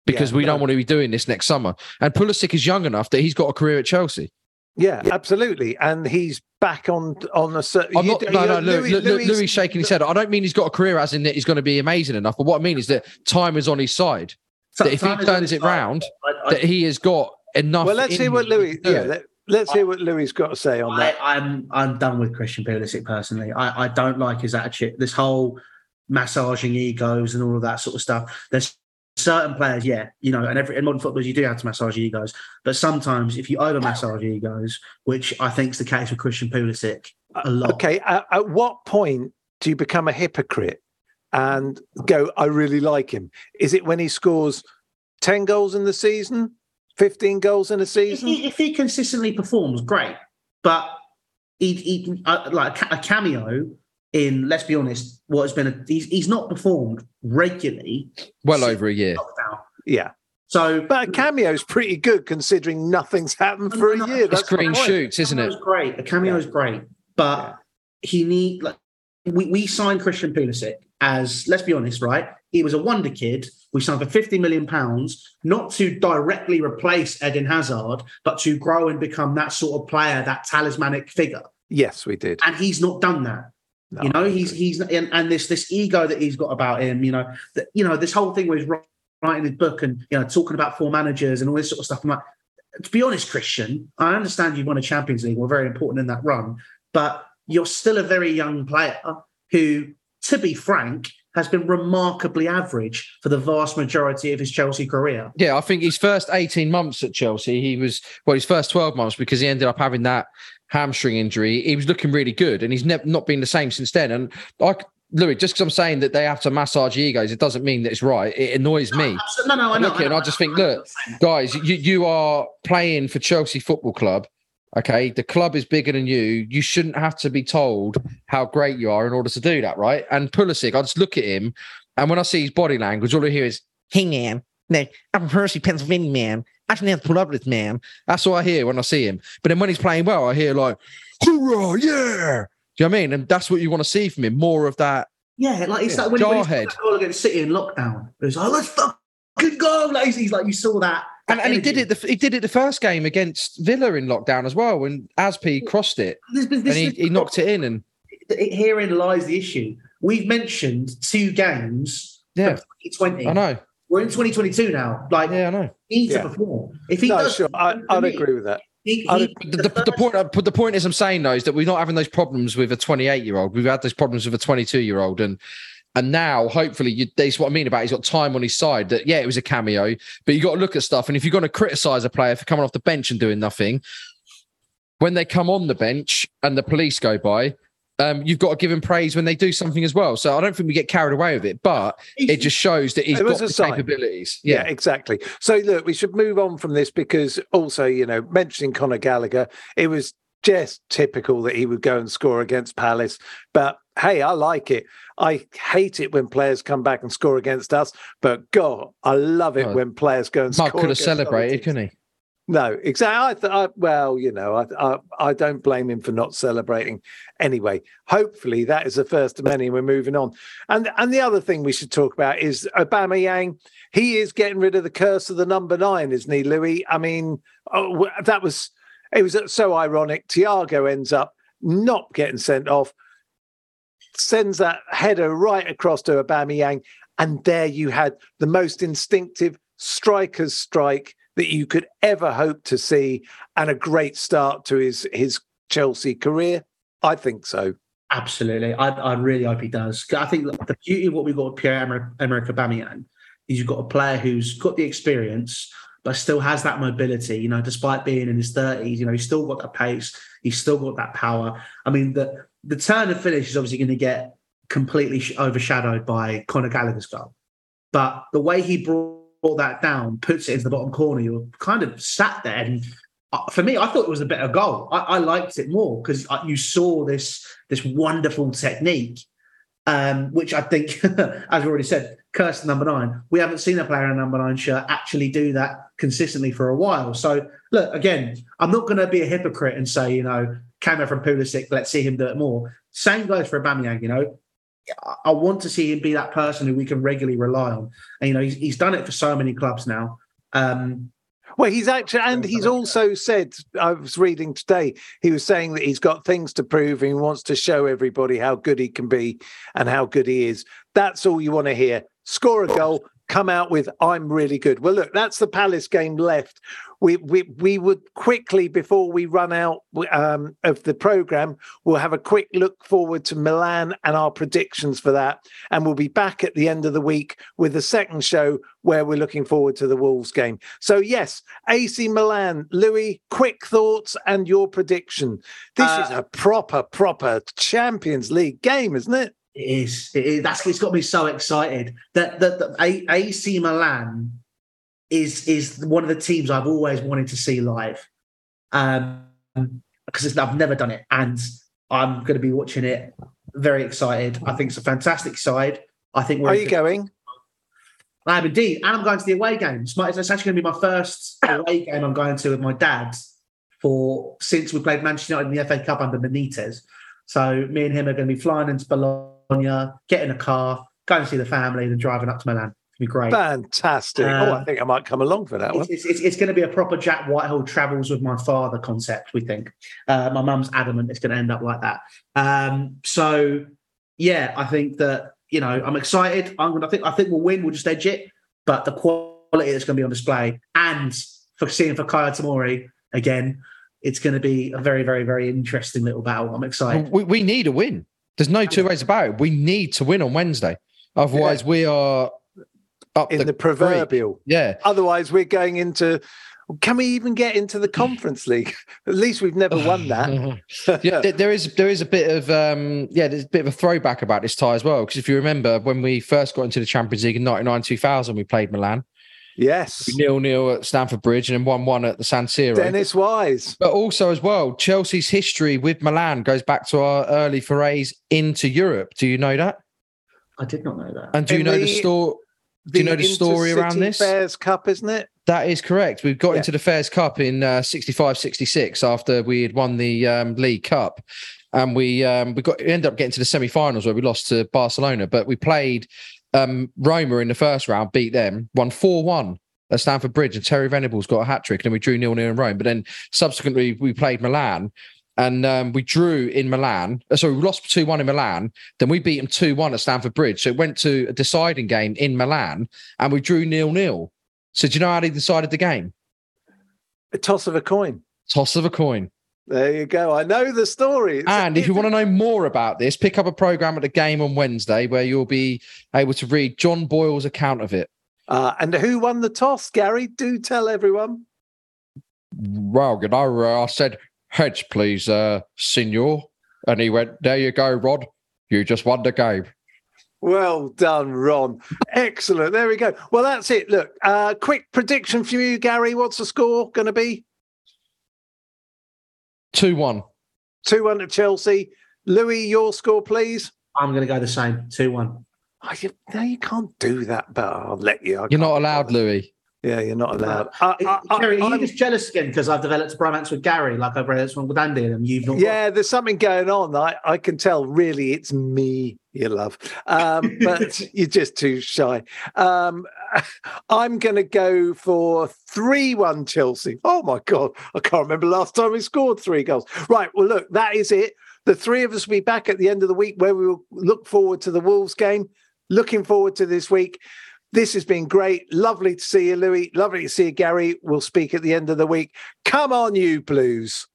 because yeah, we no. don't want to be doing this next summer. And Pulisic is young enough that he's got a career at Chelsea. Yeah, absolutely. And he's back on on a certain... I'm not, you, no, no, Louis, Louis, Louis shaking his head. I don't mean he's got a career as in that he's going to be amazing enough, but what I mean is that time is on his side. So that if he turns it round, I, I, that he has got enough. Well, let's hear what Louis. Yeah, let, let's I, hear what Louis's got to say on I, that. I'm I'm done with Christian Pulisic personally. I, I don't like his attitude. This whole massaging egos and all of that sort of stuff. There's certain players, yeah, you know, and every in modern footballers you do have to massage egos, but sometimes if you over massage egos, which I think is the case with Christian Pulisic a lot. Okay, at, at what point do you become a hypocrite and go, I really like him? Is it when he scores ten goals in the season, fifteen goals in a season? If he, if he consistently performs, great. But he, he uh, like a cameo in, let's be honest, what has been a, he's, he's not performed regularly. Well over a year. Lockdown. Yeah. So, but a cameo is pretty good considering nothing's happened for no, a year. That's green shoots, isn't it? A cameo is great. A cameo is great, but yeah. he need like we we signed Christian Pulisic. As, let's be honest, right? He was a wonder kid. We signed for fifty million pounds, not to directly replace Eden Hazard, but to grow and become that sort of player, that talismanic figure. Yes, we did. And he's not done that. No, you know, he's he's and, and this this ego that he's got about him. You know, that, you know, this whole thing where he's writing his book and, you know, talking about four managers and all this sort of stuff. I'm like, to be honest, Christian, I understand you won a Champions League. We're very important in that run, but you're still a very young player who, to be frank, has been remarkably average for the vast majority of his Chelsea career. Yeah, I think his first eighteen months at Chelsea, he was, well, his first twelve months, because he ended up having that hamstring injury, he was looking really good, and he's ne- not been the same since then. And I, Louis, just because I'm saying that they have to massage egos, it doesn't mean that it's right. It annoys me. No, no, I know. And I just think, look, guys, you, you are playing for Chelsea Football Club. Okay, the club is bigger than you. You shouldn't have to be told how great you are in order to do that, right? And Pulisic, I just look at him, and when I see his body language, all I hear is, hey, man, I'm from Hershey, Pennsylvania, man. I shouldn't have to put up with this, man. That's all I hear when I see him. But then when he's playing well, I hear like, hoorah, yeah. Do you know what I mean? And that's what you want to see from him, more of that. Yeah, like it's yeah, like when jarhead. He was goal against City in lockdown. It was like, let's fucking go, lazy. He's like, you saw that. And, and he did it. The, he did it the first game against Villa in lockdown as well. When Azpi crossed it, this, this, and he, he knocked it in. And herein lies the issue. We've mentioned two games. Yeah, twenty twenty. I know. We're in twenty twenty-two now. Like, yeah, I know. He needs yeah. to perform. If he no, does, sure. I, I'd agree me, with that. He, he, the, the, the point, the point is, I'm saying though, is that we're not having those problems with a twenty-eight year old. We've had those problems with a twenty-two year old, and. And now, hopefully, you, that's what I mean about it. He's got time on his side. That yeah, it was a cameo, but you got to look at stuff. And if you're going to criticise a player for coming off the bench and doing nothing, when they come on the bench and the police go by, um, you've got to give him praise when they do something as well. So I don't think we get carried away with it, but it just shows that he's got the sign. Capabilities. Yeah. yeah, exactly. So look, we should move on from this because also, you know, mentioning Conor Gallagher, it was just typical that he would go and score against Palace, but. Hey, I like it. I hate it when players come back and score against us, but God, I love it oh, when players go and Mark score. Mark could have celebrated, couldn't he? No, exactly. I th- I, well, you know, I, I I don't blame him for not celebrating. Anyway, hopefully that is the first of many. We're moving on, and and the other thing we should talk about is Aubameyang. He is getting rid of the curse of the number nine, isn't he, Louis? I mean, oh, that was it was so ironic. Thiago ends up not getting sent off. Sends that header right across to Aubameyang, and there you had the most instinctive striker's strike that you could ever hope to see, and a great start to his his Chelsea career. I think so. Absolutely. I, I really hope he does. I think the beauty of what we've got with Pierre-Emerick Aubameyang is you've got a player who's got the experience, but still has that mobility, you know, despite being in his thirties, you know, he's still got that pace, he's still got that power. I mean, the The turn and finish is obviously going to get completely overshadowed by Conor Gallagher's goal. But the way he brought that down, puts it into the bottom corner, you're kind of sat there. And for me, I thought it was a better goal. I, I liked it more because you saw this, this wonderful technique, um, which I think, as we already said, cursed number nine. We haven't seen a player in a number nine shirt actually do that consistently for a while. So, look, again, I'm not going to be a hypocrite and say, you know, cameo from Pulisic, let's see him do it more. Same goes for Aubameyang, you know. I want to see him be that person who we can regularly rely on. And, you know, he's, he's done it for so many clubs now. Um, well, he's actually, and he's also said, I was reading today, he was saying that he's got things to prove and he wants to show everybody how good he can be and how good he is. That's all you want to hear. Score a goal, come out with, I'm really good. Well, look, that's the Palace game left. We we we would quickly, before we run out um, of the programme, we'll have a quick look forward to Milan and our predictions for that. And we'll be back at the end of the week with the second show where we're looking forward to the Wolves game. So, yes, A C Milan, Louis, quick thoughts and your prediction. This uh, is a proper, proper Champions League game, isn't it? It is. It is. That's, it's got me so excited. That the A C Milan... Is is one of the teams I've always wanted to see live, um, because it's, I've never done it, and I'm going to be watching it. Very excited! I think it's a fantastic side. I think. We're Are you the- going? I am indeed, and I'm going to the away game. It's, my, it's actually going to be my first away game I'm going to with my dad for since we played Manchester United in the F A Cup under Benitez. So me and him are going to be flying into Bologna, getting a car, going to see the family, then driving up to Milan. Be great. Fantastic. Uh, oh, I think I might come along for that it's, one. It's, it's, it's going to be a proper Jack Whitehall travels with my father concept, we think. Uh, my mum's adamant it's going to end up like that. Um, so, yeah, I think that, you know, I'm excited. I'm gonna, I think I think we'll win. We'll just edge it. But the quality that's going to be on display and for seeing for Kaya Tomori again, it's going to be a very, very, very interesting little battle. I'm excited. We, we need a win. There's no two ways about it. We need to win on Wednesday. Otherwise, yeah. we are up in the, the proverbial. Creek. Yeah. Otherwise, we're going into. Can we even get into the Conference League? At least we've never won that. yeah, there is there is a bit of um, yeah, there's a bit of a throwback about this tie as well. Because if you remember when we first got into the Champions League in ninety-nine two thousand, we played Milan. Yes, nil nil at Stamford Bridge and then one one at the San Siro. Dennis Wise, but also as well, Chelsea's history with Milan goes back to our early forays into Europe. Do you know that? I did not know that. And do in you know the, the story? Do you know the story around this? Fairs Cup, isn't it? That is correct. We've got yeah. into the Fairs Cup in uh, sixty-five sixty-six after we had won the um, League Cup. And we um, we got we ended up getting to the semi-finals where we lost to Barcelona. But we played um, Roma in the first round, beat them, won four one at Stamford Bridge. And Terry Venables got a hat-trick. And then we drew nil nil in Rome. But then subsequently we played Milan. And um, we drew in Milan. Sorry, we lost two one in Milan. Then we beat them two one at Stamford Bridge. So it went to a deciding game in Milan. And we drew nil nil. So do you know how they decided the game? A toss of a coin. Toss of a coin. There you go. I know the story. It's and if you want to know more about this, pick up a programme at the game on Wednesday where you'll be able to read John Boyle's account of it. Uh, and who won the toss, Gary? Do tell everyone. Well, you know, uh, I said, heads, please, uh, senor. And he went, there you go, Rod. You just won the game. Well done, Ron. Excellent. There we go. Well, that's it. Look, uh, quick prediction for you, Gary. What's the score going to be? two one. two one to Chelsea. Louis, your score, please. I'm going to go the same. two one. Oh, you, no, you can't do that, but I'll let you. I you're not allowed, Louis. Yeah, you're not allowed. Uh, uh, uh, Gary, are you I'm, just jealous again because I've developed a bromance with Gary like I've read one with Andy and you've not? Yeah, got... there's something going on. I, I can tell, really, it's me you love. Um, but you're just too shy. Um, I'm going to go for three one Chelsea. Oh, my God. I can't remember last time we scored three goals. Right, well, look, that is it. The three of us will be back at the end of the week where we will look forward to the Wolves game. Looking forward to this week. This has been great. Lovely to see you, Louis. Lovely to see you, Gary. We'll speak at the end of the week. Come on, you Blues.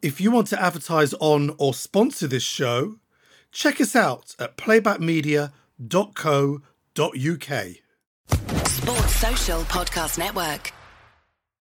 If you want to advertise on or sponsor this show, check us out at playback media dot co dot uk. Sports Social Podcast Network.